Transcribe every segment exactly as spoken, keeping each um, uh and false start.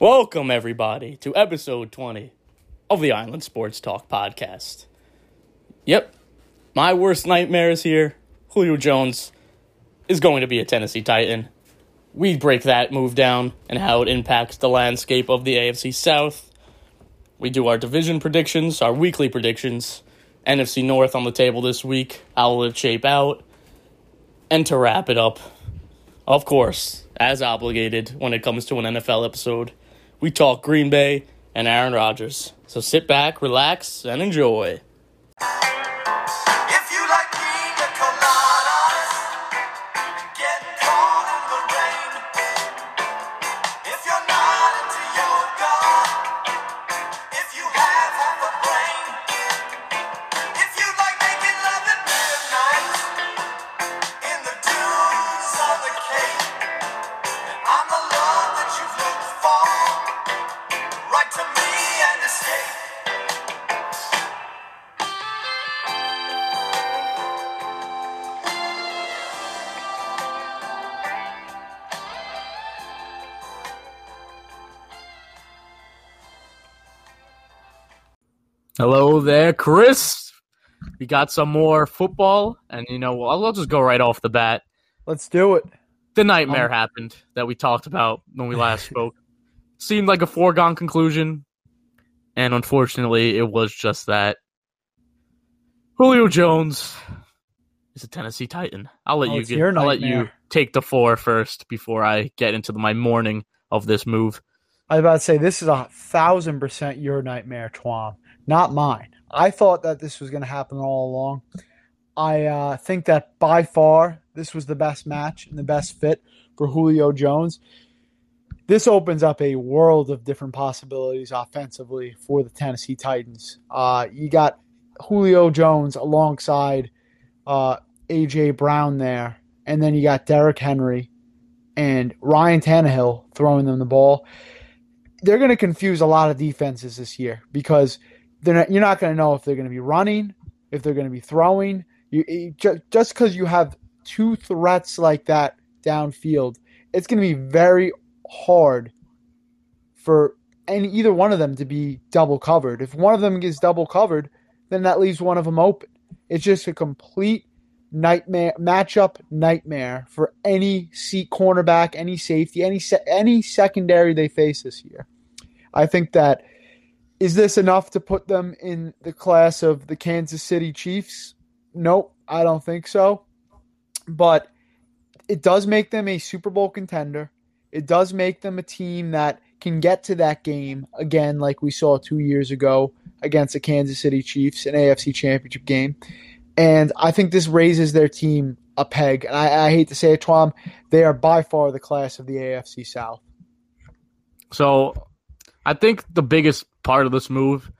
Welcome, everybody, to episode twenty of the Island Sports Talk podcast. Yep, my worst nightmare is here. Julio Jones is going to be a Tennessee Titan. We break that move down and how it impacts the landscape of the A F C South. We do our division predictions, our weekly predictions. N F C North on the table this week. I'll live shape out. And to wrap it up, of course, as obligated when it comes to an N F L episode, we talk Green Bay and Aaron Rodgers. So sit back, relax, and enjoy. If you like pina coladas and get caught in the rain, if you're not into yoga, if you have half a brain, if you like making love at midnight in the dunes on the Cape, then I'm the love that you've looked for. Write to me and escape. Hello there, Chris. We got some more football, and you know, I'll, I'll just go right off the bat. Let's do it. The nightmare um, happened that we talked about when we last spoke. Seemed like a foregone conclusion, and unfortunately, it was just that. Julio Jones is a Tennessee Titan. I'll let oh, you get, I'll let you take the floor first before I get into the, my mourning of this move. I was about to say, this is a thousand percent your nightmare, Twan. Not mine. I thought that this was going to happen all along. I uh, think that by far this was the best match and the best fit for Julio Jones. This opens up a world of different possibilities offensively for the Tennessee Titans. Uh, you got Julio Jones alongside uh, A J. Brown there, and then you got Derrick Henry and Ryan Tannehill throwing them the ball. They're going to confuse a lot of defenses this year because – They're not, you're not going to know if they're going to be running, if they're going to be throwing. You, you, just because you have two threats like that downfield, it's going to be very hard for any, either one of them to be double covered. If one of them gets double covered, then that leaves one of them open. It's just a complete nightmare matchup nightmare for any seat cornerback, any safety, any any secondary they face this year. I think that. Is this enough to put them in the class of the Kansas City Chiefs? Nope, I don't think so. But it does make them a Super Bowl contender. It does make them a team that can get to that game again like we saw two years ago against the Kansas City Chiefs, an A F C Championship game. And I think this raises their team a peg. And I, I hate to say it, Tom, they are by far the class of the A F C South. So I think the biggest part of this move,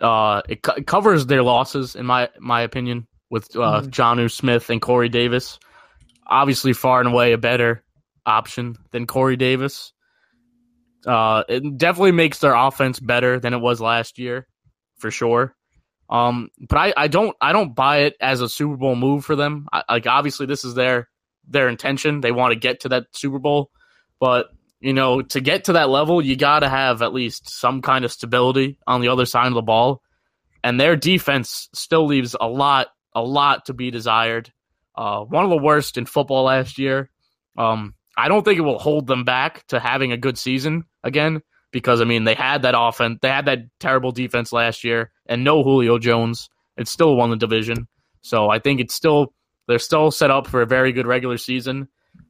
uh, it, co- it covers their losses, in my my opinion, with uh, mm-hmm. Jonnu Smith and Corey Davis. Obviously, far and away a better option than Corey Davis. Uh, it definitely makes their offense better than it was last year, for sure. Um, but I, I don't I don't buy it as a Super Bowl move for them. I, like obviously, this is their their intention. They want to get to that Super Bowl, but. You know, to get to that level, you got to have at least some kind of stability on the other side of the ball. And their defense still leaves a lot, a lot to be desired. Uh, one of the worst in football last year. Um, I don't think it will hold them back to having a good season again because, I mean, they had that offense. They had that terrible defense last year and no Julio Jones. It still won the division. So I think it's still they're still set up for a very good regular season.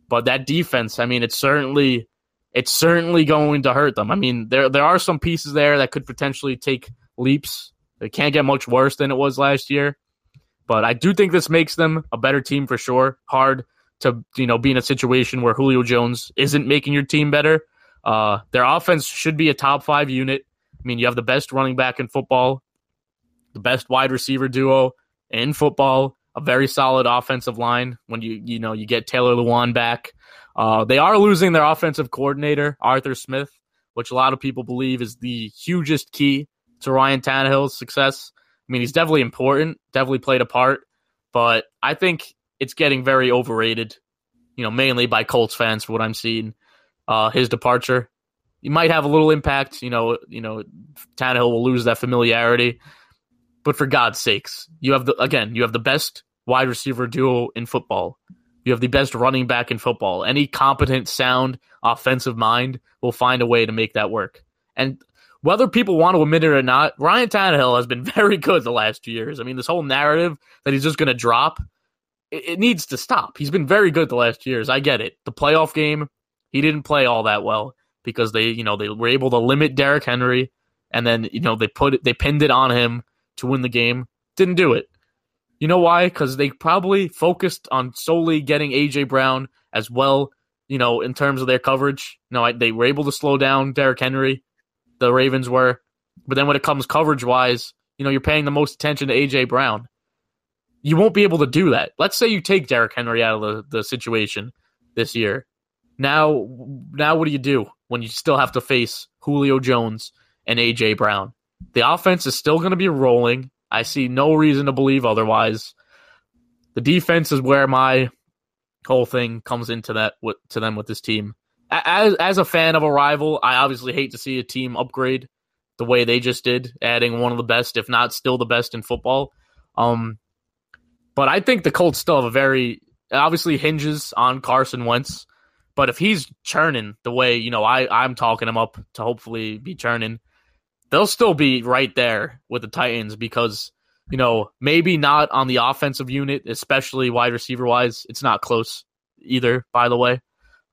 But that defense, I mean, it's certainly... It's certainly going to hurt them. I mean, there there are some pieces there that could potentially take leaps. It can't get much worse than it was last year. But I do think this makes them a better team for sure. Hard to, you know, be in a situation where Julio Jones isn't making your team better. Uh, their offense should be a top five unit. I mean, you have the best running back in football, the best wide receiver duo in football, a very solid offensive line when you, you know, you get Taylor Lewan back. Uh, they are losing their offensive coordinator, Arthur Smith, which a lot of people believe is the hugest key to Ryan Tannehill's success. I mean, he's definitely important, definitely played a part, but I think it's getting very overrated, you know, mainly by Colts fans for what I'm seeing. Uh, his departure, You might have a little impact. You know, you know, Tannehill will lose that familiarity. But for God's sakes, you have the again, you have the best wide receiver duo in football. You have the best running back in football. Any competent, sound, offensive mind will find a way to make that work. And whether people want to admit it or not, Ryan Tannehill has been very good the last two years. I mean, this whole narrative that he's just going to drop, it, it needs to stop. He's been very good the last two years. I get it. The playoff game, he didn't play all that well because they, you know, they were able to limit Derrick Henry, and then, you know, they put it, they pinned it on him to win the game. Didn't do it. You know why? Because they probably focused on solely getting A J. Brown as well, you know, in terms of their coverage. You know, I, they were able to slow down Derrick Henry, the Ravens were. But then when it comes coverage-wise, you know, you're paying the most attention to A J. Brown. You won't be able to do that. Let's say you take Derrick Henry out of the, the situation this year. Now, now what do you do when you still have to face Julio Jones and A J. Brown? The offense is still going to be rolling. I see no reason to believe otherwise. The defense is where my whole thing comes into that with, to them with this team. As as a fan of a rival, I obviously hate to see a team upgrade the way they just did, adding one of the best, if not still the best in football. Um, but I think the Colts still have a very – obviously hinges on Carson Wentz. But if he's churning the way, you know, I, I'm talking him up to hopefully be churning, they'll still be right there with the Titans because, you know, maybe not on the offensive unit, especially wide receiver-wise. It's not close either, by the way.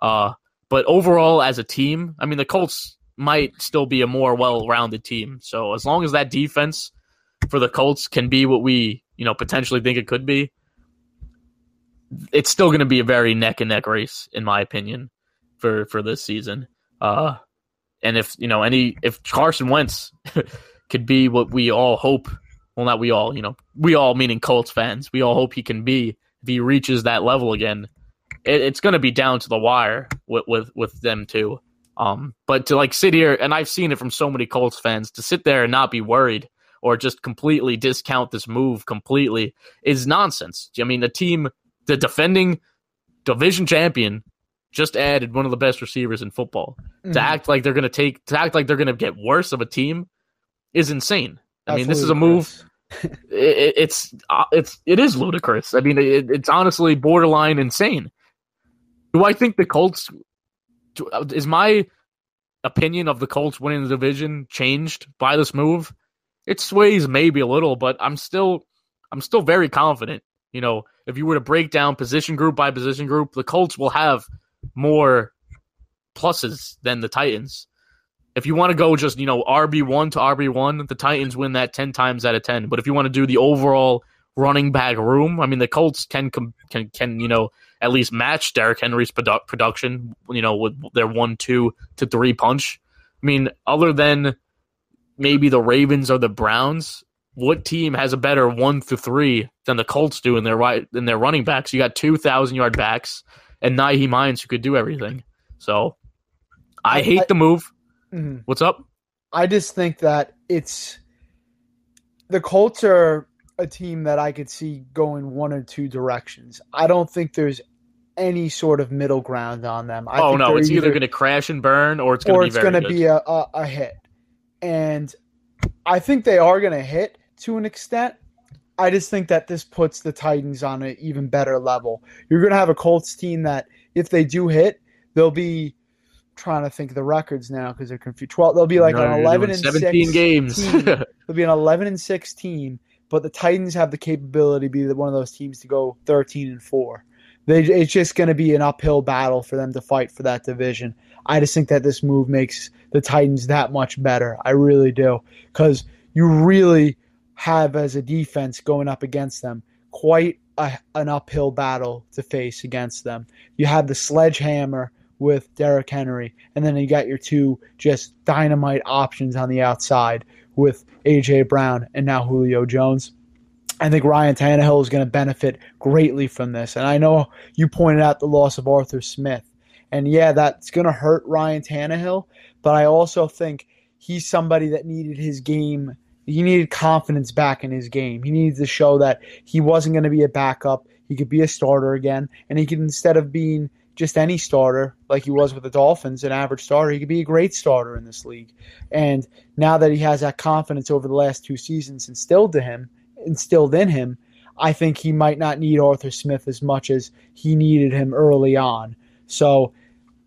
Uh, but overall, as a team, I mean, the Colts might still be a more well-rounded team. So as long as that defense for the Colts can be what we, you know, potentially think it could be, it's still going to be a very neck-and-neck race, in my opinion, for, for this season. Uh And if, you know, any, if Carson Wentz could be what we all hope, well, not we all, you know, we all meaning Colts fans, we all hope he can be, if he reaches that level again, it, it's going to be down to the wire with, with, with them too. Um, but to like sit here, and I've seen it from so many Colts fans, to sit there and not be worried or just completely discount this move completely is nonsense. I mean, the team, the defending division champion, just added one of the best receivers in football. Mm-hmm. To act like they're going to take, to act like they're going to get worse of a team is insane. I Absolutely mean, this is a move. it, it's it's it is ludicrous. I mean, it, it's honestly borderline insane. Do I think the Colts? Do, is my opinion of the Colts winning the division changed by this move? It sways maybe a little, but I'm still I'm still very confident. You know, if you were to break down position group by position group, the Colts will have more pluses than the Titans. If you want to go just, you know, R B one to R B one, the Titans win that ten times out of ten. But if you want to do the overall running back room, I mean, the Colts can, can, can you know, at least match Derrick Henry's produ- production, you know, with their one, two to three punch. I mean, other than maybe the Ravens or the Browns, what team has a better one to three than the Colts do in their right in their running backs? You got two thousand-yard backs and Nyheim Hines, who could do everything. So I hate I, the move. Mm-hmm. What's up? I just think that it's – the Colts are a team that I could see going one or two directions. I don't think there's any sort of middle ground on them. I oh, think no. It's either, either going to crash and burn or it's going to be very good. Or it's going to be a, a, a hit. And I think they are going to hit to an extent. I just think that this puts the Titans on an even better level. You're going to have a Colts team that, if they do hit, they'll be trying to think of the records now because they're confused. twelve, they'll be like no, an eleven and seventeen six games. Team. They'll be an eleven and six team, but the Titans have the capability to be one of those teams to go thirteen and four. They, it's just going to be an uphill battle for them to fight for that division. I just think that this move makes the Titans that much better. I really do, because you really have as a defense going up against them quite a, an uphill battle to face against them. You have the sledgehammer with Derrick Henry, and then you got your two just dynamite options on the outside with A J. Brown and now Julio Jones. I think Ryan Tannehill is going to benefit greatly from this, and I know you pointed out the loss of Arthur Smith, and yeah, that's going to hurt Ryan Tannehill, but I also think he's somebody that needed his game. He needed confidence back in his game. He needed to show that he wasn't going to be a backup. He could be a starter again. And he could, instead of being just any starter like he was with the Dolphins, an average starter. He could be a great starter in this league. And now that he has that confidence over the last two seasons instilled to him, instilled in him, I think he might not need Arthur Smith as much as he needed him early on. So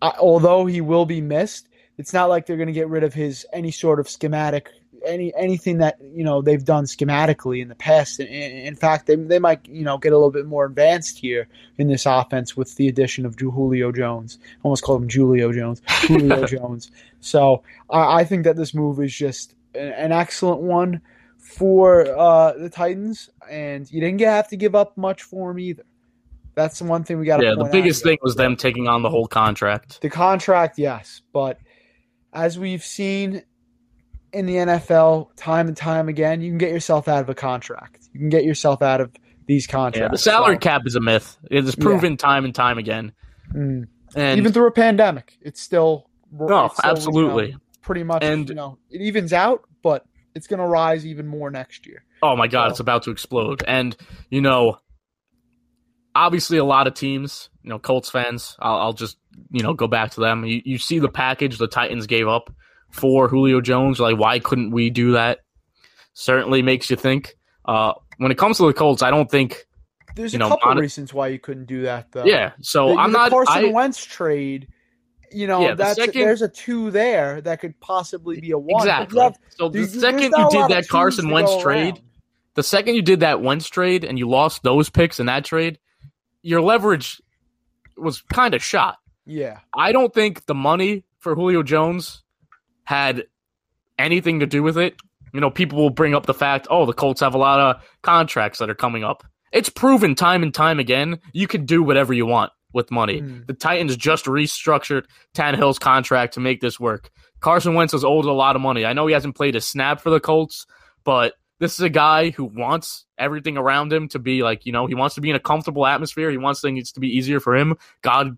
I, although he will be missed, it's not like they're going to get rid of his any sort of schematic any anything that, you know, they've done schematically in the past. In, in fact, they they might, you know, get a little bit more advanced here in this offense with the addition of Julio Jones. I almost called him Julio Jones. Julio Jones. So I, I think that this move is just an, an excellent one for uh, the Titans, and you didn't have to give up much for him either. That's the one thing we got to. Yeah, point the biggest out thing was them taking on the whole contract. The contract, yes, but as we've seen in the N F L time and time again, you can get yourself out of a contract. You can get yourself out of these contracts. Yeah, the salary so, cap is a myth. It is proven yeah. time and time again. Mm. And even through a pandemic, it's still no, it's still, absolutely you know, pretty much. And you know, it evens out, but it's going to rise even more next year. Oh my God, so, it's about to explode. And you know, obviously, a lot of teams, you know, Colts fans. I'll, I'll just you know go back to them. You, you see the package the Titans gave up for Julio Jones. Like, why couldn't we do that? Certainly makes you think. Uh, when it comes to the Colts, I don't think there's you know, a couple mon- reasons why you couldn't do that, though. Yeah, so the, I'm the not Carson I, Wentz trade. You know, yeah, that's the second, there's a two there that could possibly be a one. Exactly. Left, so the second you did that Carson Wentz trade, around. the second you did that Wentz trade, and you lost those picks in that trade, your leverage was kind of shot. Yeah, I don't think the money for Julio Jones had anything to do with it. You know, people will bring up the fact, oh, the Colts have a lot of contracts that are coming up. It's proven time and time again, you can do whatever you want with money. Mm. The Titans just restructured Tannehill's contract to make this work. Carson Wentz is owed a lot of money. I know he hasn't played a snap for the Colts, but this is a guy who wants everything around him to be like, you know, he wants to be in a comfortable atmosphere. He wants things to be easier for him. God,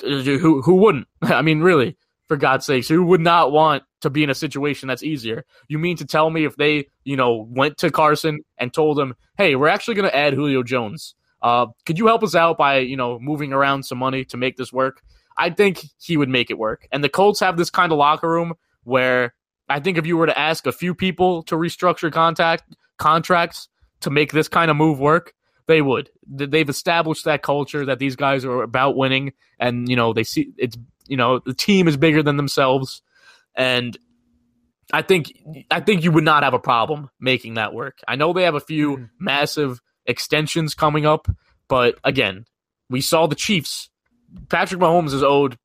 who who wouldn't? I mean, really, for God's sakes, who would not want to be in a situation that's easier? You mean to tell me if they, you know, went to Carson and told him, hey, we're actually going to add Julio Jones. Uh, could you help us out by, you know, moving around some money to make this work? I think he would make it work. And the Colts have this kind of locker room where I think if you were to ask a few people to restructure contact, contracts to make this kind of move work, they would. They've established that culture that these guys are about winning, and you know they see it's you know the team is bigger than themselves, and I think I think you would not have a problem making that work. I know they have a few mm. massive extensions coming up, but again, we saw the Chiefs. Patrick Mahomes is owed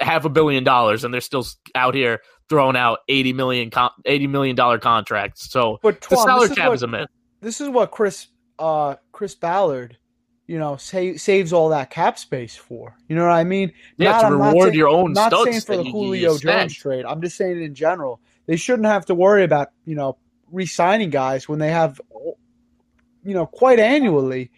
half a billion dollars, and they're still out here throwing out eighty million dollars eighty million dollars contracts. So but, Tom, the salary cap what, is a myth. This is what Chris uh, Chris Ballard, you know, say, saves all that cap space for. You know what I mean? Yeah, not, to I'm reward saying, your own studs. I'm not saying for the Julio Jones trade. I'm just saying in general. They shouldn't have to worry about, you know, re-signing guys when they have, you know, quite annually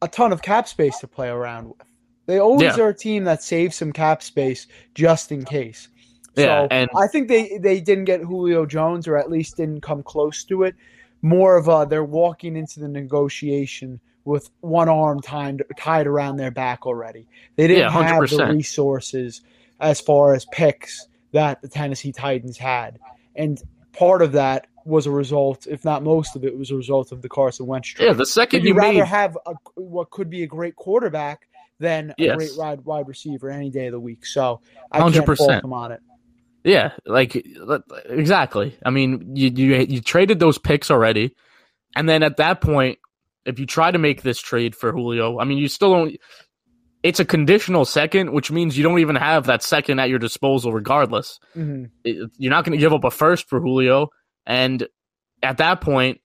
a ton of cap space to play around with. They always yeah. are a team that saves some cap space just in case. Yeah, so and I think they, they didn't get Julio Jones, or at least didn't come close to it. More of a, they're walking into the negotiation with one arm tied, tied around their back already. They didn't yeah, have the resources as far as picks that the Tennessee Titans had. And part of that was a result, if not most of it, was a result of the Carson Wentz trade. Yeah, the second you'd you rather made... have a, what could be a great quarterback than yes. a great wide, wide receiver any day of the week. So I one hundred percent can't fault them on it. Yeah, like exactly. I mean, you, you you traded those picks already, and then at that point, if you try to make this trade for Julio, I mean, you still don't. It's a conditional second, which means you don't even have that second at your disposal, regardless. Mm-hmm. It, you're not going to give up a first for Julio, and at that point,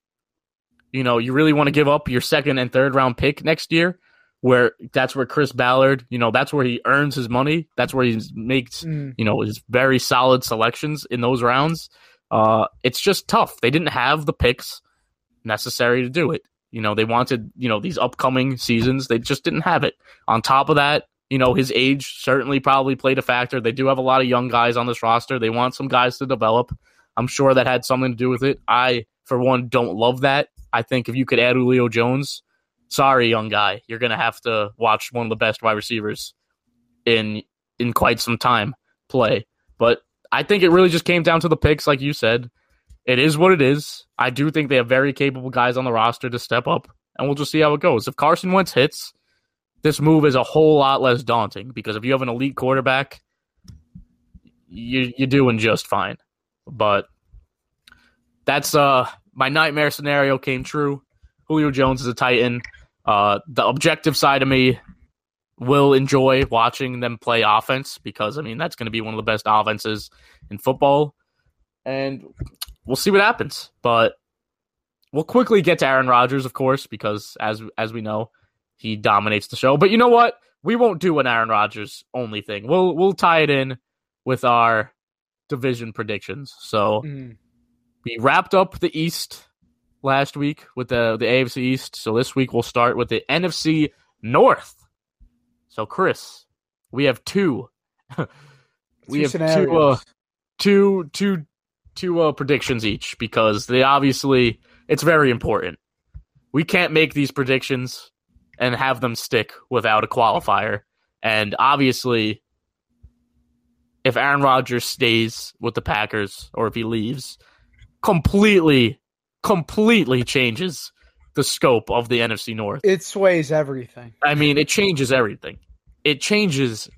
you know, you really want to give up your second and third round pick next year. Where that's where Chris Ballard, you know, that's where he earns his money. That's where he makes, mm. you know, his very solid selections in those rounds. Uh, it's just tough. They didn't have the picks necessary to do it. You know, they wanted, you know, these upcoming seasons. They just didn't have it. On top of that, you know, his age certainly probably played a factor. They do have a lot of young guys on this roster. They want some guys to develop. I'm sure that had something to do with it. I, for one, don't love that. I think if you could add Julio Jones, sorry, young guy, you're going to have to watch one of the best wide receivers in in quite some time play. But I think it really just came down to the picks, like you said. It is what it is. I do think they have very capable guys on the roster to step up, and we'll just see how it goes. If Carson Wentz hits, this move is a whole lot less daunting, because if you have an elite quarterback, you, you're doing just fine. But that's uh, my nightmare scenario came true. Julio Jones is a Titan. Uh, the objective side of me will enjoy watching them play offense, because, I mean, that's going to be one of the best offenses in football. And we'll see what happens. But we'll quickly get to Aaron Rodgers, of course, because as as we know, he dominates the show. But you know what? We won't do an Aaron Rodgers only thing. We'll we'll tie it in with our division predictions. So mm. we wrapped up the East last week with the, the A F C East. So this week we'll start with the N F C North. So, Chris, we have two. we two have two, uh, two, two, two uh, predictions each, because they obviously it's very important. We can't make these predictions and have them stick without a qualifier. And obviously, if Aaron Rodgers stays with the Packers, or if he leaves, completely, completely changes the scope of the N F C North. It sways everything. I mean, it changes everything. It changes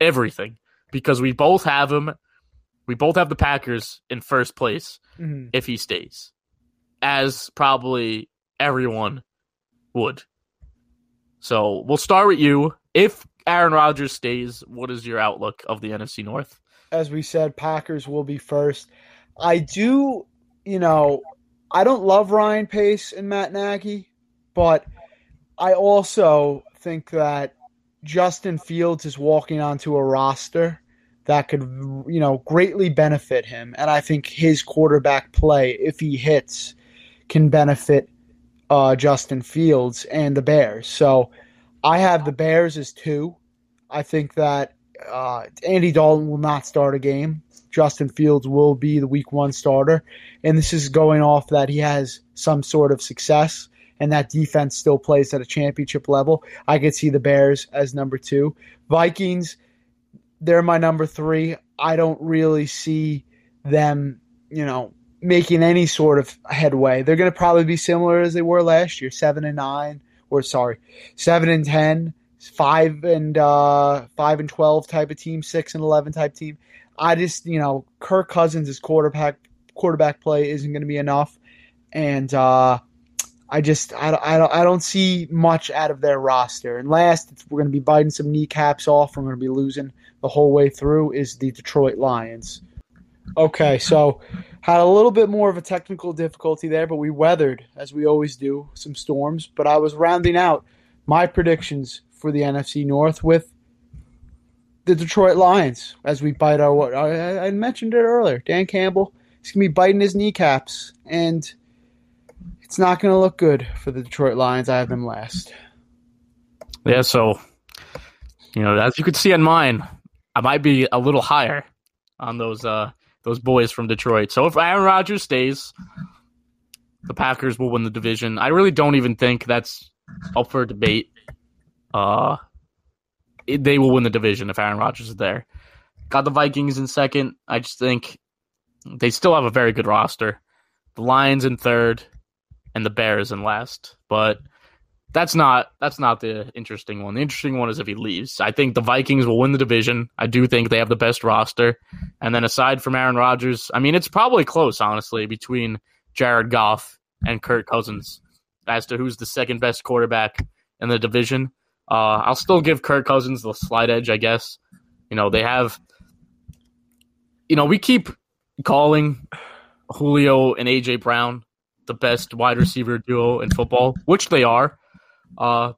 everything, because we both have him. We both have the Packers in first place mm-hmm. if he stays, as probably everyone would. So we'll start with you. If Aaron Rodgers stays, what is your outlook of the N F C North? As we said, Packers will be first. I do, you know, I don't love Ryan Pace and Matt Nagy, but I also think that Justin Fields is walking onto a roster that could, you know, greatly benefit him. And I think his quarterback play, if he hits, can benefit uh, Justin Fields and the Bears. So I have the Bears as two. I think that uh, Andy Dalton will not start a game. Justin Fields will be the week one starter. And this is going off that he has some sort of success and that defense still plays at a championship level. I could see the Bears as number two. Vikings, they're my number three. I don't really see them, you know, making any sort of headway. They're going to probably be similar as they were last year, seven and nine, or sorry, seven and ten, five and uh, five and twelve type of team, six and eleven type team. I just, you know, Kirk Cousins' quarterback quarterback play isn't going to be enough, and uh, I just I don't, I don't I don't see much out of their roster. And last, it's, we're going to be biting some kneecaps off. We're going to be losing the whole way through. Is the Detroit Lions? Okay, so had a little bit more of a technical difficulty there, but we weathered, as we always do, some storms. But I was rounding out my predictions for the N F C North with the Detroit Lions, as we bite our – I mentioned it earlier. Dan Campbell is going to be biting his kneecaps, and it's not going to look good for the Detroit Lions. I have them last. Yeah, so, you know, as you can see on mine, I might be a little higher on those uh, those boys from Detroit. So if Aaron Rodgers stays, the Packers will win the division. I really don't even think that's up for debate. Uh They will win the division if Aaron Rodgers is there. Got the Vikings in second. I just think they still have a very good roster. The Lions in third, and the Bears in last. But that's not that's not the interesting one. The interesting one is if he leaves. I think the Vikings will win the division. I do think they have the best roster. And then aside from Aaron Rodgers, I mean, it's probably close, honestly, between Jared Goff and Kirk Cousins as to who's the second best quarterback in the division. Uh, I'll still give Kirk Cousins the slight edge, I guess. You know, they have, you know, we keep calling Julio and A J. Brown the best wide receiver duo in football, which they are. Uh,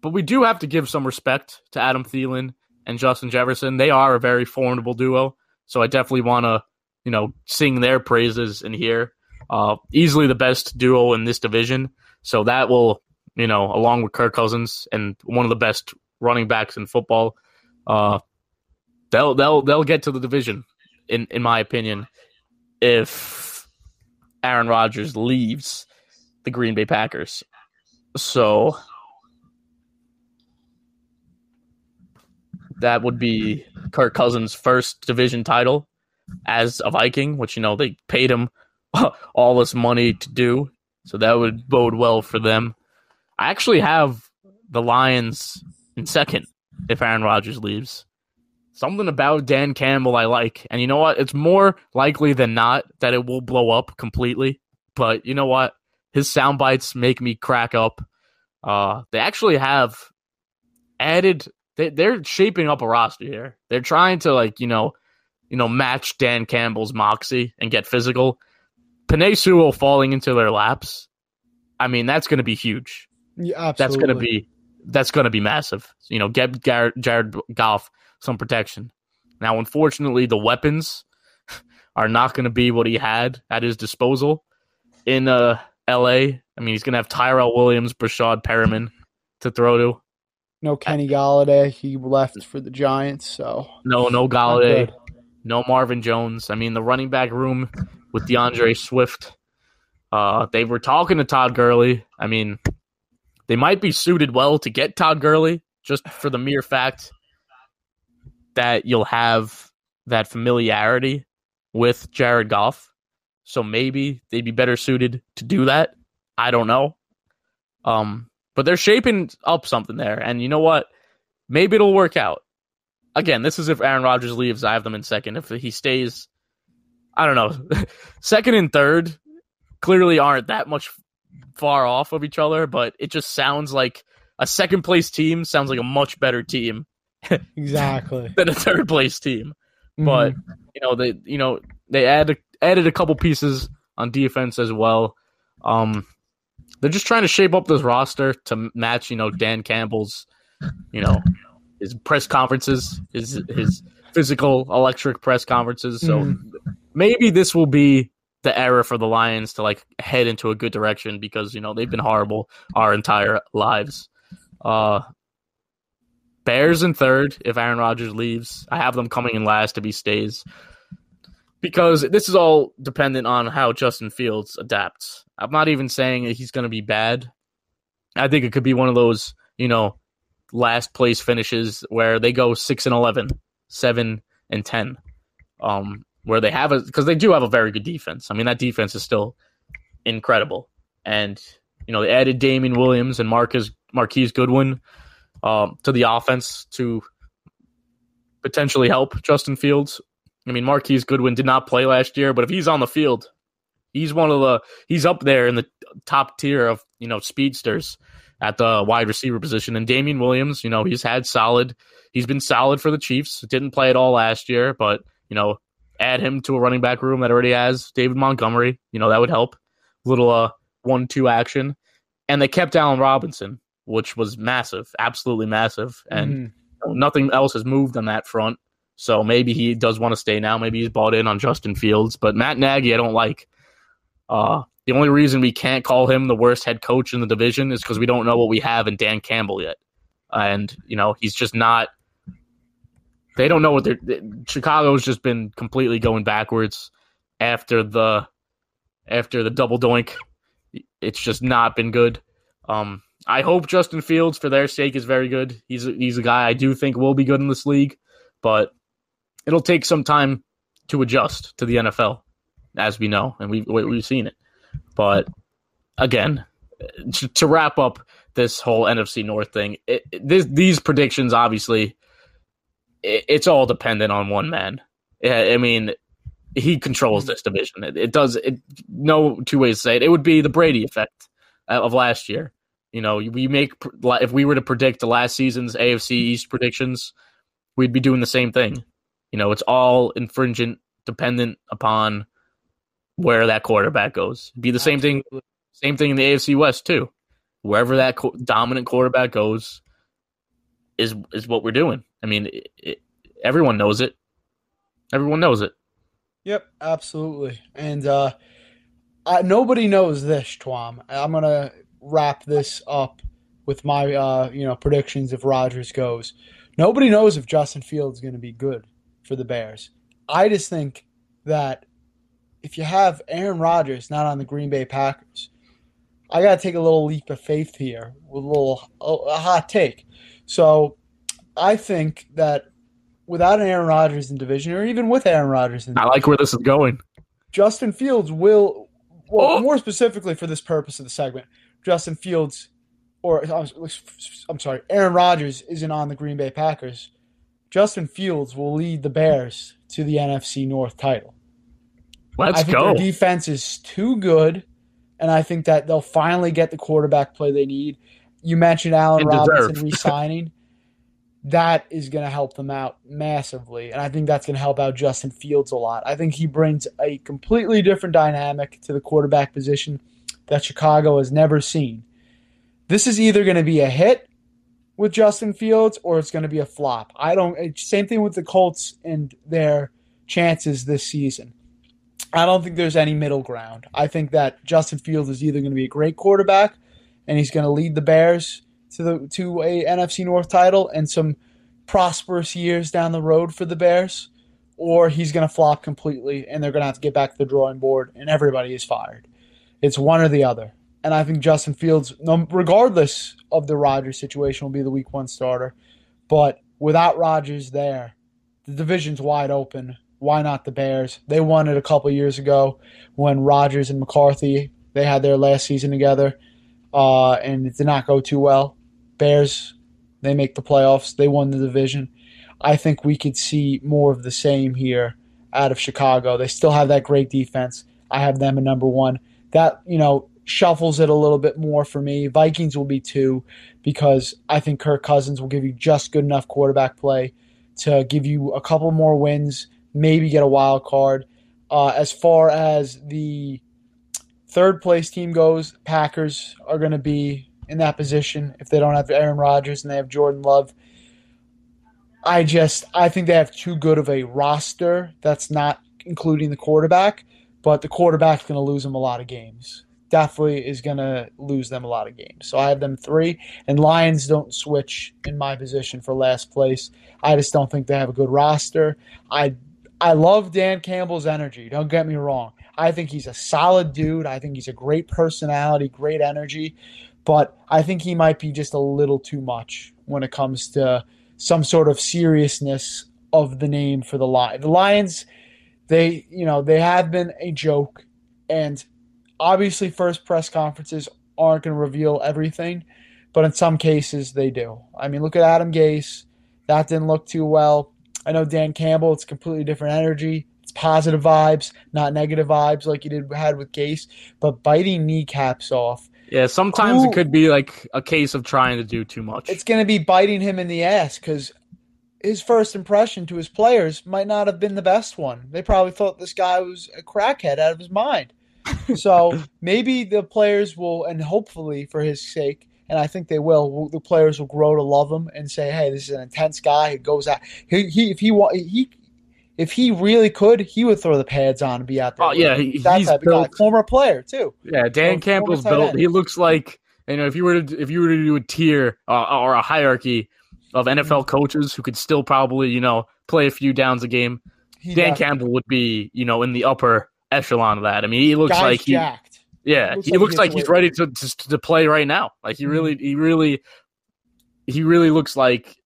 but we do have to give some respect to Adam Thielen and Justin Jefferson. They are a very formidable duo, so I definitely want to, you know, sing their praises in here. Uh, easily the best duo in this division, so that will, you know, along with Kirk Cousins and one of the best running backs in football, uh, they'll they'll they'll get to the division, in in my opinion, if Aaron Rodgers leaves the Green Bay Packers. So that would be Kirk Cousins' first division title as a Viking, which, you know, they paid him all this money to do. So that would bode well for them. I actually have the Lions in second if Aaron Rodgers leaves. Something about Dan Campbell I like. And you know what? It's more likely than not that it will blow up completely. But you know what? His sound bites make me crack up. Uh, they actually have added... They, they're shaping up a roster here. They're trying to, like, you know, you know, match Dan Campbell's moxie and get physical. Penei Sewell falling into their laps. I mean, that's going to be huge. Yeah, absolutely. That's going to be... That's going to be massive. You know, get Garrett, Jared Goff some protection. Now, unfortunately, the weapons are not going to be what he had at his disposal in uh, L A. I mean, he's going to have Tyrell Williams, Brashad Perriman to throw to. No Kenny Galladay. He left for the Giants, so. No, no Galladay. No Marvin Jones. I mean, the running back room with DeAndre Swift. Uh, they were talking to Todd Gurley. I mean... They might be suited well to get Todd Gurley just for the mere fact that you'll have that familiarity with Jared Goff. So maybe they'd be better suited to do that. I don't know. Um, but they're shaping up something there. And you know what? Maybe it'll work out. Again, this is if Aaron Rodgers leaves. I have them in second. If he stays, I don't know. Second and third clearly aren't that much far off of each other, but it just sounds like a second place team sounds like a much better team exactly than a third place team. Mm-hmm. But you know, they you know they added added a couple pieces on defense as well. Um, they're just trying to shape up this roster to match, you know, Dan Campbell's, you know, his press conferences, his his physical electric press conferences. So mm-hmm. maybe this will be the era for the Lions to like head into a good direction because, you know, they've been horrible our entire lives. Uh, Bears in third if Aaron Rodgers leaves. I have them coming in last if he stays because this is all dependent on how Justin Fields adapts. I'm not even saying that he's going to be bad. I think it could be one of those, you know, last place finishes where they go six and eleven, seven and ten. Um, Where they have a, because they do have a very good defense. I mean, that defense is still incredible. And, you know, they added Damien Williams and Marcus, Marquise Goodwin um, to the offense to potentially help Justin Fields. I mean, Marquise Goodwin did not play last year, but if he's on the field, he's one of the, he's up there in the top tier of, you know, speedsters at the wide receiver position. And Damien Williams, you know, he's had solid, he's been solid for the Chiefs. Didn't play at all last year, but, you know, add him to a running back room that already has David Montgomery. You know, that would help. Little uh, one two action. And they kept Allen Robinson, which was massive, absolutely massive. And mm. nothing else has moved on that front. So maybe he does want to stay now. Maybe he's bought in on Justin Fields. But Matt Nagy, I don't like. Uh, the only reason we can't call him the worst head coach in the division is because we don't know what we have in Dan Campbell yet. And, you know, he's just not... They don't know what they're – Chicago's just been completely going backwards after the after the double doink. It's just not been good. Um, I hope Justin Fields, for their sake, is very good. He's a, he's a guy I do think will be good in this league, but it'll take some time to adjust to the N F L, as we know, and we've, we've seen it. But, again, to, to wrap up this whole N F C North thing, it, this, these predictions obviously – it's all dependent on one man. I mean, he controls this division. It, it does it, no two ways to say it. It would be the Brady effect of last year. You know, we make if we were to predict the last season's A F C East predictions, we'd be doing the same thing. You know, it's all infringent, dependent upon where that quarterback goes. It'd be the same thing. Same thing in the A F C West too. Wherever that co- dominant quarterback goes, is is what we're doing. I mean, it, it, everyone knows it. Everyone knows it. Yep, absolutely. And uh, I, nobody knows this, Twom. I'm going to wrap this up with my uh, you know, predictions if Rodgers goes. Nobody knows if Justin Fields is going to be good for the Bears. I just think that if you have Aaron Rodgers not on the Green Bay Packers, I got to take a little leap of faith here with a little a, a hot take. So I think that without an Aaron Rodgers in division, or even with Aaron Rodgers in division, I like where this is going. Justin Fields will, well, oh. more specifically for this purpose of the segment, Justin Fields, or I'm sorry, Aaron Rodgers isn't on the Green Bay Packers. Justin Fields will lead the Bears to the N F C North title. Let's go. I think go. Their defense is too good, and I think that they'll finally get the quarterback play they need. You mentioned Allen Robinson re-signing. That is going to help them out massively, and I think that's going to help out Justin Fields a lot. I think he brings a completely different dynamic to the quarterback position that Chicago has never seen. This is either going to be a hit with Justin Fields or it's going to be a flop. I don't. Same thing with the Colts and their chances this season. I don't think there's any middle ground. I think that Justin Fields is either going to be a great quarterback and he's going to lead the Bears to the to a N F C North title and some prosperous years down the road for the Bears, or he's going to flop completely and they're going to have to get back to the drawing board and everybody is fired. It's one or the other. And I think Justin Fields, regardless of the Rodgers situation, will be the week one starter. But without Rodgers there, the division's wide open. Why not the Bears? They won it a couple years ago when Rodgers and McCarthy, they had their last season together, uh, and it did not go too well. Bears, they make the playoffs. They won the division. I think we could see more of the same here out of Chicago. They still have that great defense. I have them at number one. That, you know, shuffles it a little bit more for me. Vikings will be two because I think Kirk Cousins will give you just good enough quarterback play to give you a couple more wins, maybe get a wild card. Uh, as far as the third place team goes, Packers are going to be in that position if they don't have Aaron Rodgers and they have Jordan Love. I just I think they have too good of a roster. That's not including the quarterback, but the quarterback's going to lose them a lot of games. Definitely is going to lose them a lot of games. So I have them three, and Lions don't switch in my position for last place. I just don't think they have a good roster. I I love Dan Campbell's energy. Don't get me wrong. I think he's a solid dude. I think he's a great personality, great energy, but I think he might be just a little too much when it comes to some sort of seriousness of the name for the Lions. The Lions, they, you know, they have been a joke, and obviously, first press conferences aren't going to reveal everything, but in some cases they do. I mean, look at Adam Gase. That didn't look too well. I know Dan Campbell, it's completely different energy. It's positive vibes, not negative vibes like you did had with Gase, but biting kneecaps off. Yeah, sometimes Ooh, it could be like a case of trying to do too much. It's going to be biting him in the ass because his first impression to his players might not have been the best one. They probably thought this guy was a crackhead out of his mind. So maybe the players will, and hopefully for his sake, and I think they will, the players will grow to love him and say, "Hey, this is an intense guy. He goes out. He, he if he want, he, if he really could, he would throw the pads on and be out there." Oh yeah, he, that he's type built, of guy. Former player too. Yeah, Dan so, Campbell's built. End. He looks like, you know, if you were to if you were to do a tier uh, or a hierarchy of N F L coaches who could still probably, you know, play a few downs a game, he Dan definitely. Campbell would be, you know, in the upper echelon of that. I mean, he looks Guy's like he, jacked. yeah, looks he like looks he like he's ready to, to to play right now. Like he mm-hmm. really, he really, he really looks like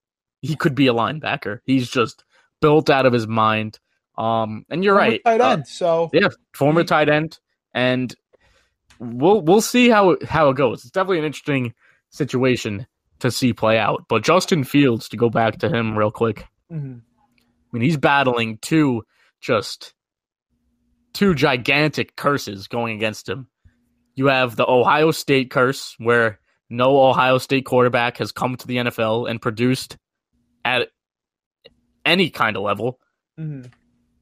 he could be a linebacker. He's just built out of his mind. Um, and you're former right, tight end. Uh, so yeah, former he, tight end, and we'll we'll see how how it goes. It's definitely an interesting situation to see play out. But Justin Fields, to go back to him real quick. Mm-hmm. I mean, he's battling two just. Two gigantic curses going against him. You have the Ohio State curse, where no Ohio State quarterback has come to the N F L and produced at any kind of level. Mm-hmm.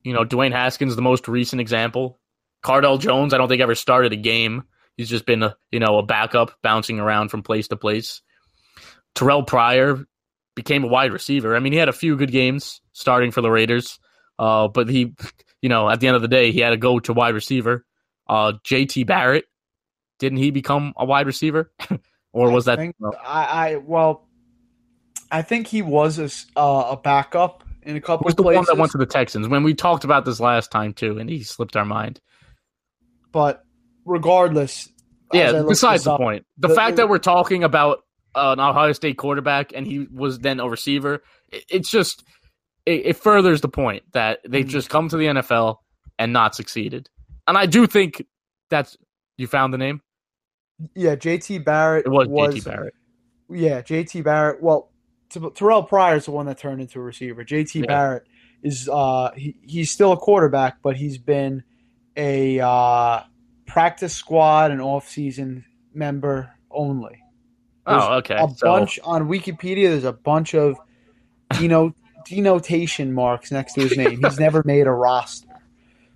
You know, Dwayne Haskins, the most recent example. Cardell Jones, I don't think ever started a game. He's just been, a, you know, a backup bouncing around from place to place. Terrell Pryor became a wide receiver. I mean, he had a few good games starting for the Raiders, uh, but he... You know, at the end of the day, he had to go to wide receiver. Uh, J T. Barrett, didn't he become a wide receiver? Or was I that? Think, I, I well, I think he was a, uh, a backup in a couple of places. He was the one that went to the Texans when we talked about this last time, too, and he slipped our mind. But regardless. Yeah, besides the up, point. The, the fact it, that we're talking about an Ohio State quarterback and he was then a receiver. It, it's just it, it furthers the point that they've just come to the N F L and not succeeded. And I do think that's you found the name. Yeah, J T. Barrett. It was, was J T. Barrett. Yeah, J T. Barrett. Well, Terrell Pryor is the one that turned into a receiver. J T. Yeah. Barrett is uh, he, he's still a quarterback, but he's been a uh, practice squad and off-season member only. There's oh, okay. A so. bunch on Wikipedia. There's a bunch of deno- denotation marks next to his name. He's never made a roster.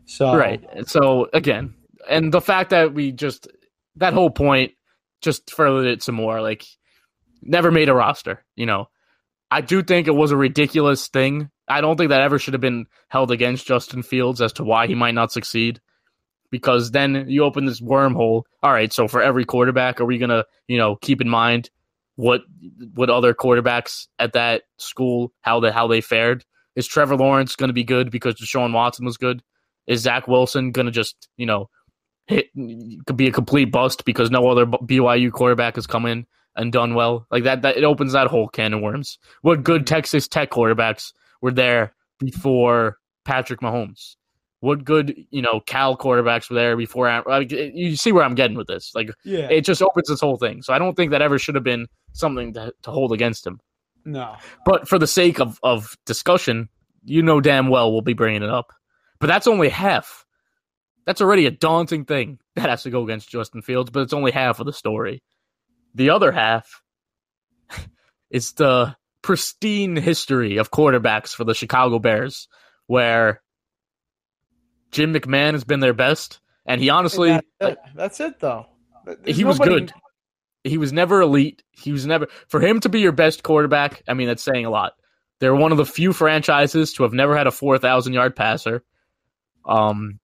So right. So again, and the fact that we just that whole point just furthered it some more. Like never made a roster. You know, I do think it was a ridiculous thing. I don't think that ever should have been held against Justin Fields as to why he might not succeed. Because then you open this wormhole. All right, so for every quarterback, are we gonna, you know, keep in mind what what other quarterbacks at that school how the how they fared? Is Trevor Lawrence gonna be good because Deshaun Watson was good? Is Zach Wilson gonna just, you know, hit could be a complete bust because no other B Y U quarterback has come in and done well like that? That it opens that whole can of worms. What good Texas Tech quarterbacks were there before Patrick Mahomes? What good, you know, Cal quarterbacks were there before? Like, you see where I'm getting with this. Like, yeah. It just opens this whole thing. So I don't think that ever should have been something to, to hold against him. No. But for the sake of, of discussion, you know damn well we'll be bringing it up. But that's only half. That's already a daunting thing that has to go against Justin Fields, but it's only half of the story. The other half is the pristine history of quarterbacks for the Chicago Bears, where Jim McMahon has been their best, and he honestly... That, that, that's it, though. There's he nobody... was good. He was never elite. He was never... For him to be your best quarterback, I mean, that's saying a lot. They're one of the few franchises to have never had a four thousand yard passer. Um,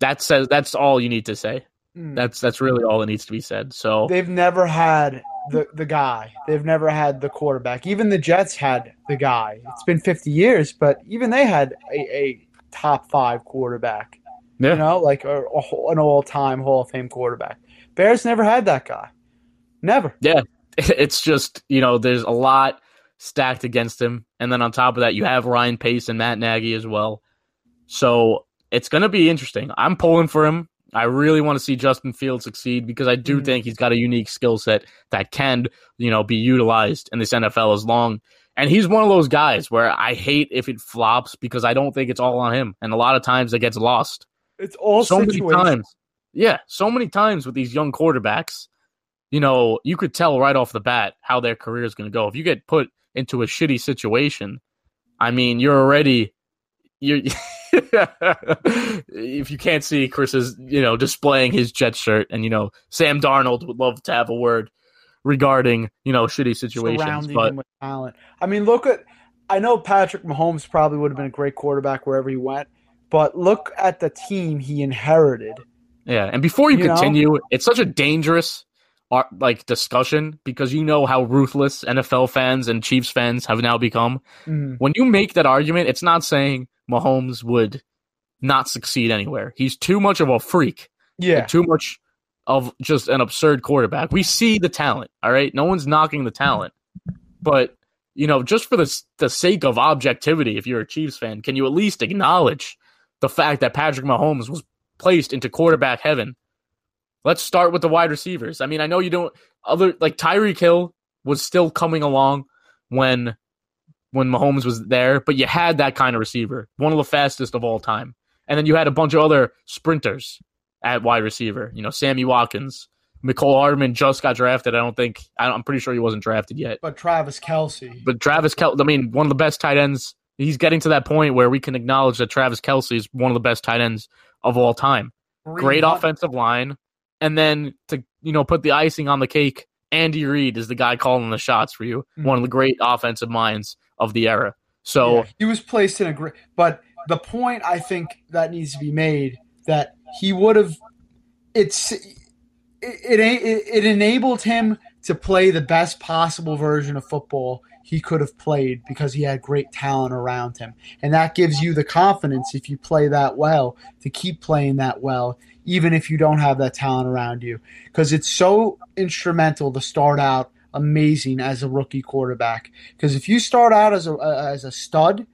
that says That's all you need to say. Mm. That's that's really all that needs to be said. So they've never had the, the guy. They've never had the quarterback. Even the Jets had the guy. It's been fifty years, but even they had a... a top five quarterback, yeah. You know, like a, a, an all-time Hall of Fame quarterback. Bears never had that guy. Never. Yeah. It's just, you know, there's a lot stacked against him. And then on top of that, you have Ryan Pace and Matt Nagy as well. So it's going to be interesting. I'm pulling for him. I really want to see Justin Fields succeed because I do mm-hmm. think he's got a unique skill set that can, you know, be utilized in this N F L as long And he's one of those guys where I hate if it flops because I don't think it's all on him. And a lot of times it gets lost. It's all so situations. many times. Yeah, so many times with these young quarterbacks, you know, you could tell right off the bat how their career is going to go. If you get put into a shitty situation, I mean, you're already you're if you can't see, Chris is, you know, displaying his Jet shirt, and you know, Sam Darnold would love to have a word regarding, you know, shitty situations. Surrounding but him with talent. I mean, look at – I know Patrick Mahomes probably would have been a great quarterback wherever he went, but look at the team he inherited. Yeah, and before you, you continue, know? It's such a dangerous, like, discussion because you know how ruthless N F L fans and Chiefs fans have now become. Mm. When you make that argument, it's not saying Mahomes would not succeed anywhere. He's too much of a freak. Yeah. Too much – of just an absurd quarterback. We see the talent, all right? No one's knocking the talent. But, you know, just for the, the sake of objectivity, if you're a Chiefs fan, can you at least acknowledge the fact that Patrick Mahomes was placed into quarterback heaven? Let's start with the wide receivers. I mean, I know you don't other like Tyreek Hill was still coming along when when Mahomes was there, but you had that kind of receiver, one of the fastest of all time. And then you had a bunch of other sprinters at wide receiver. You know, Sammy Watkins. Mecole Hardman just got drafted. I don't think – I'm pretty sure he wasn't drafted yet. But Travis Kelsey. But Travis Kelsey – I mean, one of the best tight ends. He's getting to that point where we can acknowledge that Travis Kelsey is one of the best tight ends of all time. Reed. Great offensive line. And then to, you know, put the icing on the cake, Andy Reid is the guy calling the shots for you. Mm-hmm. One of the great offensive minds of the era. So yeah, he was placed in a great – but the point I think that needs to be made that – He would have it's it, it it enabled him to play the best possible version of football he could have played because he had great talent around him. And that gives you the confidence if you play that well to keep playing that well, even if you don't have that talent around you. Because it's so instrumental to start out amazing as a rookie quarterback. Because if you start out as a as a stud,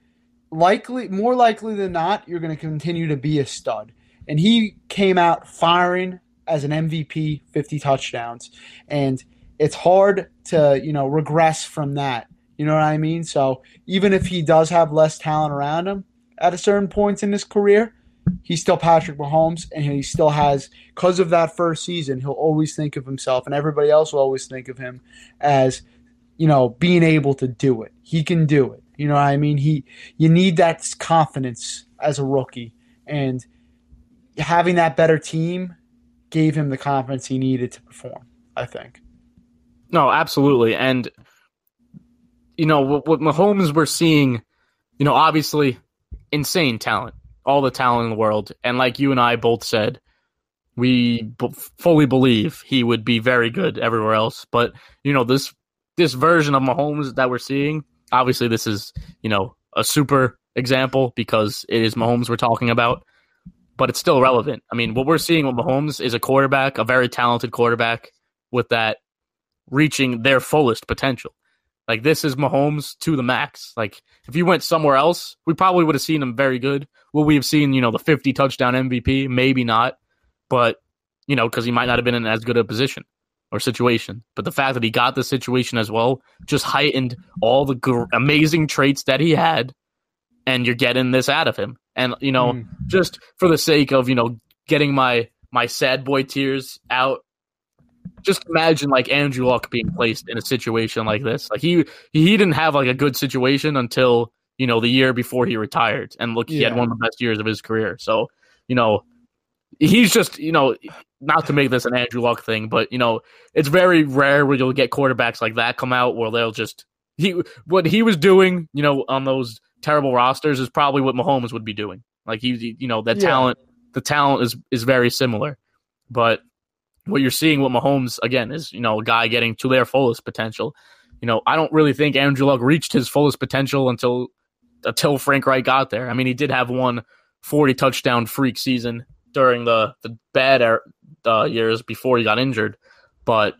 likely more likely than not, you're going to continue to be a stud. And he came out firing as an M V P, fifty touchdowns, and it's hard to, you know, regress from that. You know what I mean? So even if he does have less talent around him at a certain point in his career, he's still Patrick Mahomes, and he still has, because of that first season, he'll always think of himself, and everybody else will always think of him as, you know, being able to do it. He can do it. You know what I mean? He, you need that confidence as a rookie, and having that better team gave him the confidence he needed to perform, I think. No, absolutely. And, you know, what, what Mahomes we're seeing, you know, obviously insane talent, all the talent in the world. And like you and I both said, we b- fully believe he would be very good everywhere else. But, you know, this this version of Mahomes that we're seeing, obviously this is, you know, a super example because it is Mahomes we're talking about. But it's still relevant. I mean, what we're seeing with Mahomes is a quarterback, a very talented quarterback with that reaching their fullest potential. Like, this is Mahomes to the max. Like, if you went somewhere else, we probably would have seen him very good. Would we have seen, you know, the fifty-touchdown M V P? Maybe not. But, you know, because he might not have been in as good a position or situation. But the fact that he got the situation as well just heightened all the gr- amazing traits that he had. And you're getting this out of him. And, you know, mm. just for the sake of, you know, getting my, my sad boy tears out, just imagine, like, Andrew Luck being placed in a situation like this. Like, he he didn't have, like, a good situation until, you know, the year before he retired. And, look, he yeah. had one of the best years of his career. So, you know, he's just, you know, not to make this an Andrew Luck thing, but, you know, it's very rare where you'll get quarterbacks like that come out where they'll just – he what he was doing, you know, on those – terrible rosters is probably what Mahomes would be doing. Like, he, you know, that yeah. talent, the talent is, is very similar. But what you're seeing with Mahomes, again, is, you know, a guy getting to their fullest potential. You know, I don't really think Andrew Luck reached his fullest potential until, until Frank Reich got there. I mean, he did have one forty touchdown freak season during the, the bad er, uh, years before he got injured. But,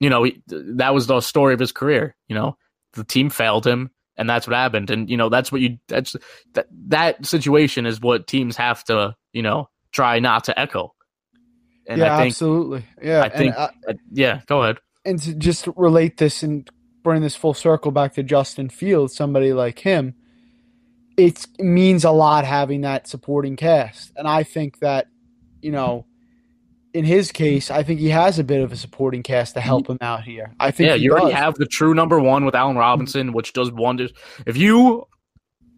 you know, he, that was the story of his career. You know, the team failed him. And that's what happened. And, you know, that's what you, that's that, that situation is what teams have to, you know, try not to echo. And yeah, I think, absolutely. Yeah. I think, I, I, yeah, go ahead. And to just relate this and bring this full circle back to Justin Fields, somebody like him, it means a lot having that supporting cast. And I think that, you know, in his case, I think he has a bit of a supporting cast to help him out here. I think yeah, you does. already have the true number one with Allen Robinson, which does wonders. If you,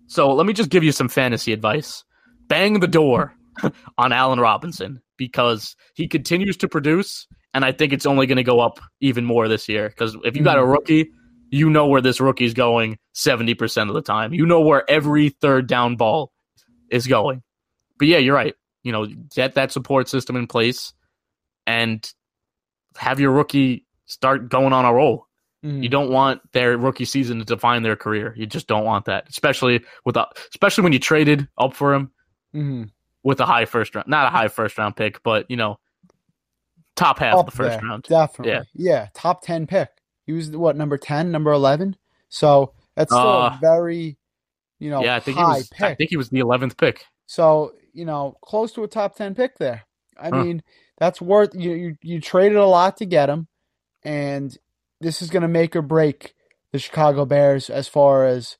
so let me just give you some fantasy advice: bang the door on Allen Robinson because he continues to produce, and I think it's only going to go up even more this year. Because if you got a rookie, you know where this rookie's going seventy percent of the time. You know where every third down ball is going. But yeah, you're right. You know, get that support system in place. And have your rookie start going on a roll. Mm. You don't want their rookie season to define their career. You just don't want that, especially with a, especially when you traded up for him mm. with a high first round, not a high first round pick, but you know, top half up of the first there, round, definitely, yeah. yeah, top ten pick. He was what number ten, number eleven. So that's still uh, a very, you know, yeah. I think high he was, pick. I think he was the eleventh pick. So you know, close to a top ten pick there. I huh. mean. That's worth you, you. You traded a lot to get him, and this is going to make or break the Chicago Bears as far as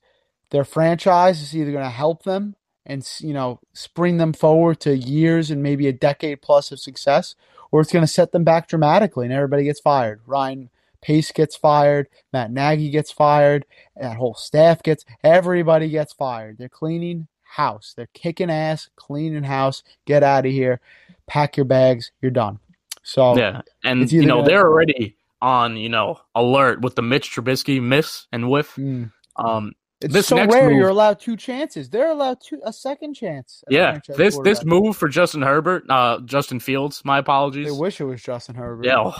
their franchise. It's either going to help them and you know spring them forward to years and maybe a decade plus of success, or it's going to set them back dramatically, and everybody gets fired. Ryan Pace gets fired, Matt Nagy gets fired, that whole staff gets everybody gets fired. They're cleaning house. They're kicking ass, cleaning house. Get out of here. Pack your bags. You're done. So yeah, and you know they're already on you know alert with the Mitch Trubisky miss and whiff. Mm. Um, it's this so next rare move, you're allowed two chances. They're allowed two a second chance. Yeah, this this move for Justin Herbert, uh, Justin Fields. My apologies. I wish it was Justin Herbert. Yeah,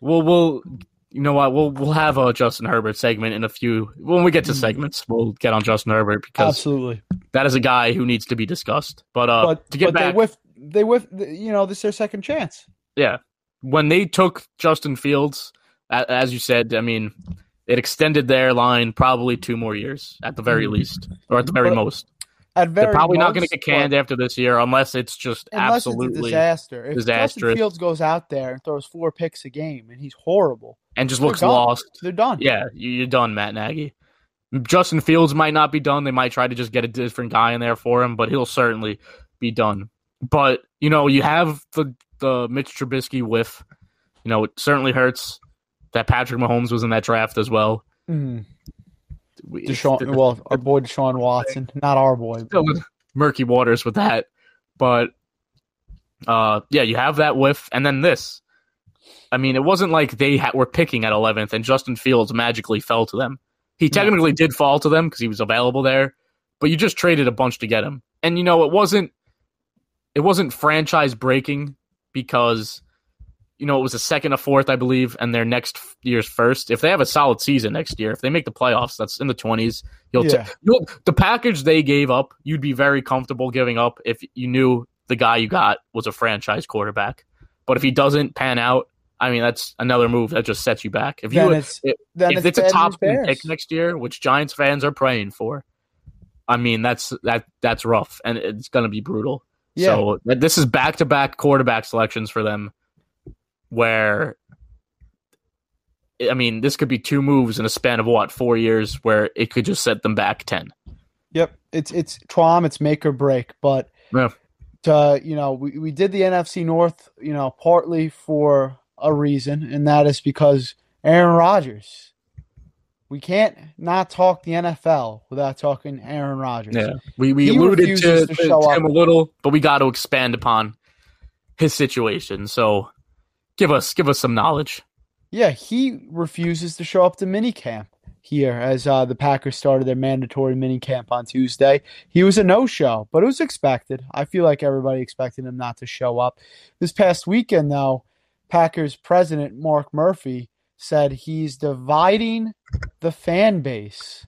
we'll we'll you know what we'll we'll have a Justin Herbert segment in a few when we get to segments. We'll get on Justin Herbert because absolutely that is a guy who needs to be discussed. But uh, but, to get but back. They whiffed They with you know this is their second chance. Yeah, when they took Justin Fields, as you said, I mean, it extended their line probably two more years at the very least, or at the very but, most. At very They're probably most, not going to get canned after this year unless it's just unless absolutely it's a disaster. If disastrous. Justin Fields goes out there and throws four picks a game, and he's horrible. And just They're looks done. lost. They're done. Yeah, you're done, Matt Nagy. Justin Fields might not be done. They might try to just get a different guy in there for him, but he'll certainly be done. But, you know, you have the, the Mitch Trubisky whiff. You know, it certainly hurts that Patrick Mahomes was in that draft as well. Mm. We, Deshaun, well, our boy Deshaun Watson. Not our boy. Still murky waters with that. But, uh, yeah, you have that whiff. And then this. I mean, it wasn't like they ha- were picking at eleventh and Justin Fields magically fell to them. He technically did fall to them because he was available there, but you just traded a bunch to get him. And, you know, it wasn't it wasn't franchise breaking because, you know, it was a second or fourth, I believe, and their next year's first. If they have a solid season next year, if they make the playoffs, that's in the twenties. You'll yeah. t- you'll, the package they gave up, you'd be very comfortable giving up if you knew the guy you got was a franchise quarterback. But if he doesn't pan out, I mean, that's another move that just sets you back. If you then it's, if, then if it's, it's a top pick next year, which Giants fans are praying for, I mean, that's that that's rough, and it's going to be brutal. Yeah. So this is back-to-back quarterback selections for them where, I mean, this could be two moves in a span of, what, four years where it could just set them back ten. Yep. It's, it's Trom, it's make or break, but, yeah. to, you know, we, we did the N F C North, you know, partly for – a reason, and that is because Aaron Rodgers. We can't not talk the N F L without talking Aaron Rodgers. Yeah, we, we alluded to, to, to him a little, but we got to expand upon his situation. So give us give us some knowledge. Yeah, he refuses to show up to minicamp here as uh, the Packers started their mandatory minicamp on Tuesday. He was a no-show, but it was expected. I feel like everybody expected him not to show up. This past weekend, though, Packers president Mark Murphy said he's dividing the fan base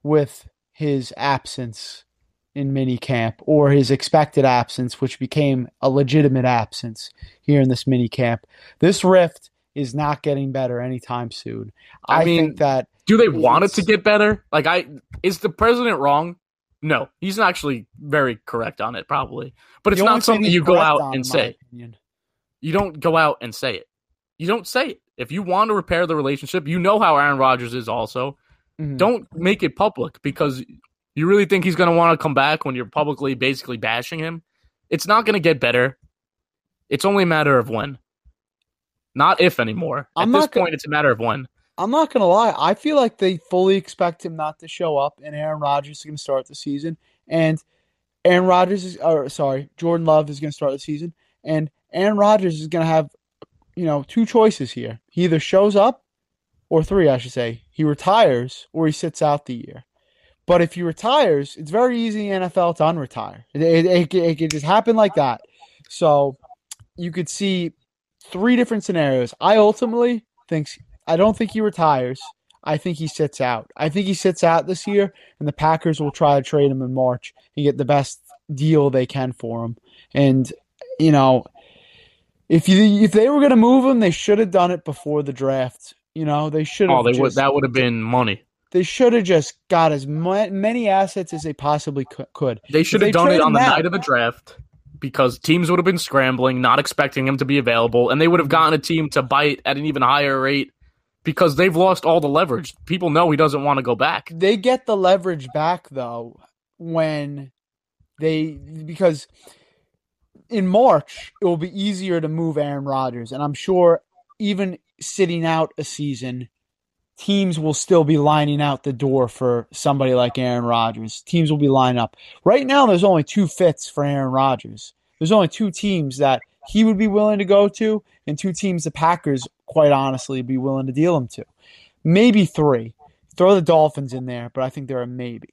with his absence in minicamp, or his expected absence, which became a legitimate absence here in this minicamp. This rift is not getting better anytime soon. I, I mean, think that do they want it to get better? Like, I is the president wrong? No, he's actually very correct on it, probably. But it's not something you go out and say. Opinion. You don't go out and say it. You don't say it. If you want to repair the relationship, you know how Aaron Rodgers is also. Mm-hmm. Don't make it public, because you really think he's going to want to come back when you're publicly basically bashing him. It's not going to get better. It's only a matter of when. Not if anymore. I'm At this gonna, point, it's a matter of when. I'm not going to lie. I feel like they fully expect him not to show up, and Aaron Rodgers is going to start the season. And Aaron Rodgers is, or sorry, Jordan Love is going to start the season. And Aaron Rodgers is going to have, you know, two choices here. He either shows up, or three, I should say. He retires, or he sits out the year. But if he retires, it's very easy in the N F L to unretire. It, it, it, it can just happen like that. So you could see three different scenarios. I ultimately think I don't think he retires. I think he sits out. I think he sits out this year, and the Packers will try to trade him in March and get the best deal they can for him. And, you know, If you if they were going to move him, they should have done it before the draft. You know, they should have. Oh, they just, would, that would have been money. They should have just got as ma- many assets as they possibly could. They should have done it on the night of the draft, because teams would have been scrambling, not expecting him to be available, and they would have gotten a team to bite at an even higher rate because they've lost all the leverage. People know he doesn't want to go back. They get the leverage back, though, when they – because – in March, it will be easier to move Aaron Rodgers, and I'm sure even sitting out a season, teams will still be lining out the door for somebody like Aaron Rodgers. Teams will be lining up. Right now, there's only two fits for Aaron Rodgers. There's only two teams that he would be willing to go to, and two teams the Packers, quite honestly, be willing to deal him to. Maybe three. Throw the Dolphins in there, but I think they're a maybe.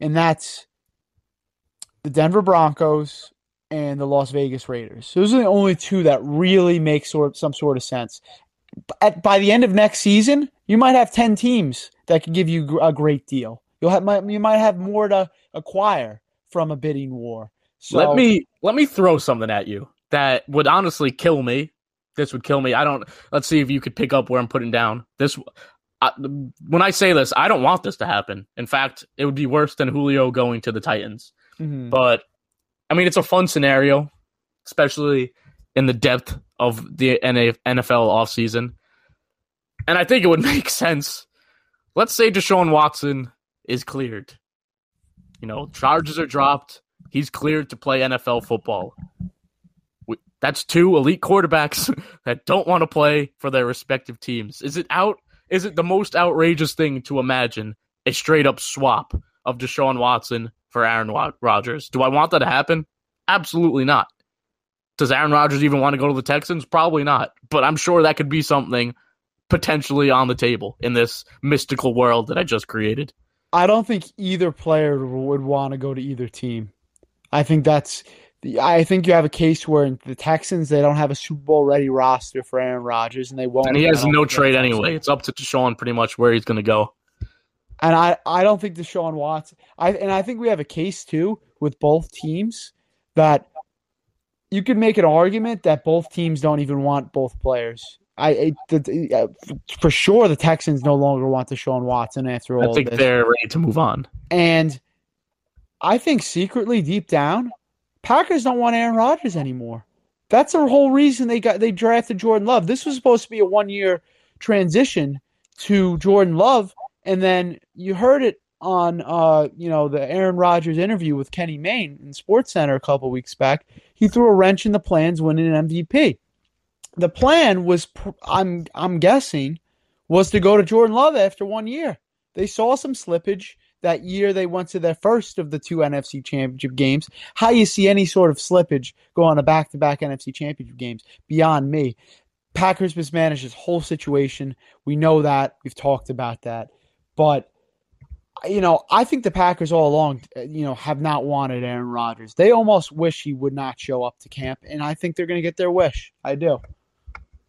And that's the Denver Broncos and the Las Vegas Raiders. So those are the only two that really make sort of, some sort of sense. At, by the end of next season, you might have ten teams that could give you a great deal. You'll have might, you might have more to acquire from a bidding war. So, let me let me throw something at you that would honestly kill me, This would kill me. I don't. Let's see if you could pick up where I'm putting down. This, I, when I say this, I don't want this to happen. In fact, it would be worse than Julio going to the Titans. Mm-hmm. But I mean, it's a fun scenario, especially in the depth of the N F L offseason. And I think it would make sense. Let's say Deshaun Watson is cleared. You know, charges are dropped. He's cleared to play N F L football. That's two elite quarterbacks that don't want to play for their respective teams. Is it out? Is it the most outrageous thing to imagine a straight-up swap of Deshaun Watson for Aaron Rodgers? Do I want that to happen? Absolutely not. Does Aaron Rodgers even want to go to the Texans? Probably not. But I'm sure that could be something potentially on the table in this mystical world that I just created. I don't think either player would want to go to either team. I think that's... I think you have a case where the Texans, they don't have a Super Bowl-ready roster for Aaron Rodgers, and they won't. And he has no trade anyway. It's up to Deshaun pretty much where he's going to go. And I, I don't think Deshaun Watson – I and I think we have a case, too, with both teams that you could make an argument that both teams don't even want both players. I, I For sure, the Texans no longer want Deshaun Watson after all this. I think they're ready to move on. And I think secretly, deep down – Packers don't want Aaron Rodgers anymore. That's the whole reason they got they drafted Jordan Love. This was supposed to be a one-year transition to Jordan Love, and then you heard it on uh, you know, the Aaron Rodgers interview with Kenny Mayne in SportsCenter a couple weeks back. He threw a wrench in the plans, winning an M V P. The plan was, I'm I'm guessing, was to go to Jordan Love after one year. They saw some slippage. That year they went to their first of the two N F C championship games. How you see any sort of slippage go on a back-to-back N F C championship games, beyond me. Packers mismanaged this whole situation. We know that. We've talked about that. But, you know, I think the Packers all along, you know, have not wanted Aaron Rodgers. They almost wish he would not show up to camp, and I think they're going to get their wish. I do.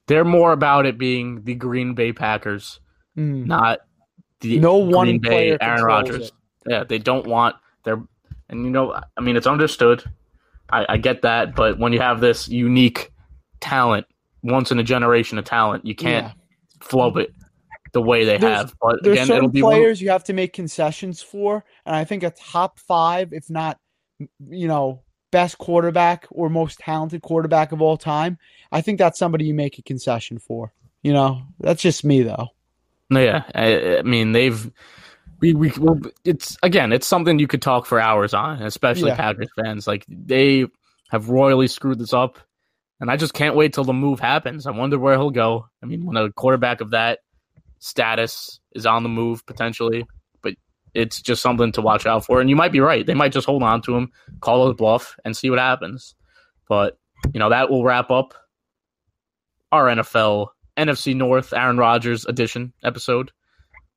They're more about it being the Green Bay Packers, mm. not – No one player, Aaron Rodgers. Yeah, they don't want their, and you know, I mean, it's understood. I, I get that, but when you have this unique talent, once in a generation of talent, you can't yeah. flub it the way they there's, have. But there's again, certain it'll be players you have to make concessions for, and I think a top five, if not, you know, best quarterback or most talented quarterback of all time, I think that's somebody you make a concession for. You know, that's just me though. Yeah, I, I mean they've we we well, it's again it's something you could talk for hours on, especially yeah. Packers fans. Like they have royally screwed this up, and I just can't wait till the move happens. I wonder where he'll go. I mean, when a quarterback of that status is on the move potentially, but it's just something to watch out for. And you might be right; they might just hold on to him, call his bluff, and see what happens. But you know that will wrap up our N F L. N F C North, Aaron Rodgers edition episode.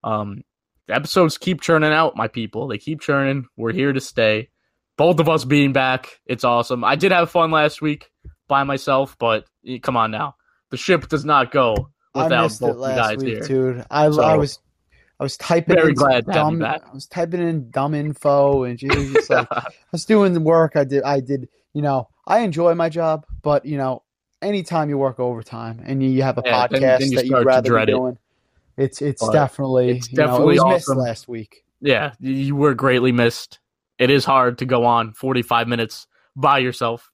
Um, the episodes keep churning out, my people. They keep churning. We're here to stay. Both of us being back, it's awesome. I did have fun last week by myself, but come on now, the ship does not go without both you guys week, here, dude. I, so, I was, I was typing. Very in glad to dumb, have you back. I was typing in dumb info, and she was just like, I was doing the work. I did. I did. You know, I enjoy my job, but you know. Anytime you work overtime and you have a yeah, podcast then, then you that you'd rather be doing, it. it's it's but definitely it's definitely you know, it was awesome. Missed last week. Yeah, you were greatly missed. It is hard to go on forty-five minutes by yourself,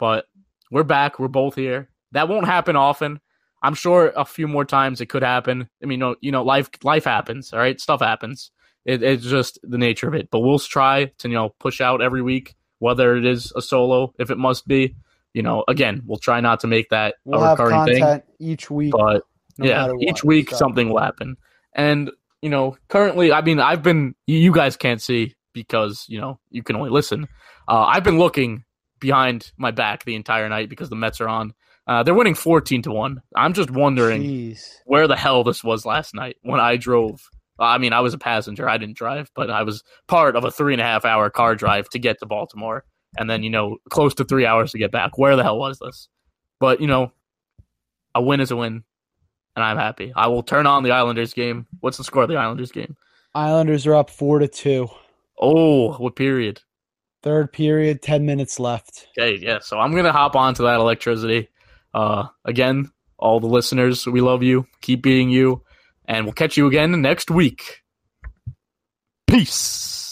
but we're back. We're both here. That won't happen often. I'm sure a few more times it could happen. I mean, you know, you know life life happens. All right, stuff happens. It, it's just the nature of it. But we'll try to you know push out every week, whether it is a solo, if it must be. You know, again, we'll try not to make that we'll a recurring have content thing each week. But no yeah, what, each week so. something will happen. And you know, currently, I mean, I've been you guys can't see because you know you can only listen. Uh, I've been looking behind my back the entire night because the Mets are on. Uh, they're winning fourteen to one. I'm just wondering Jeez. where the hell this was last night when I drove. I mean, I was a passenger. I didn't drive, but I was part of a three and a half hour car drive to get to Baltimore. And then, you know, close to three hours to get back. Where the hell was this? But, you know, a win is a win, and I'm happy. I will turn on the Islanders game. What's the score of the Islanders game? Islanders are up four to two. Oh, what period? Third period, ten minutes left. Okay, yeah. So I'm going to hop onto that electricity. Uh, again, all the listeners, we love you. Keep being you. And we'll catch you again next week. Peace.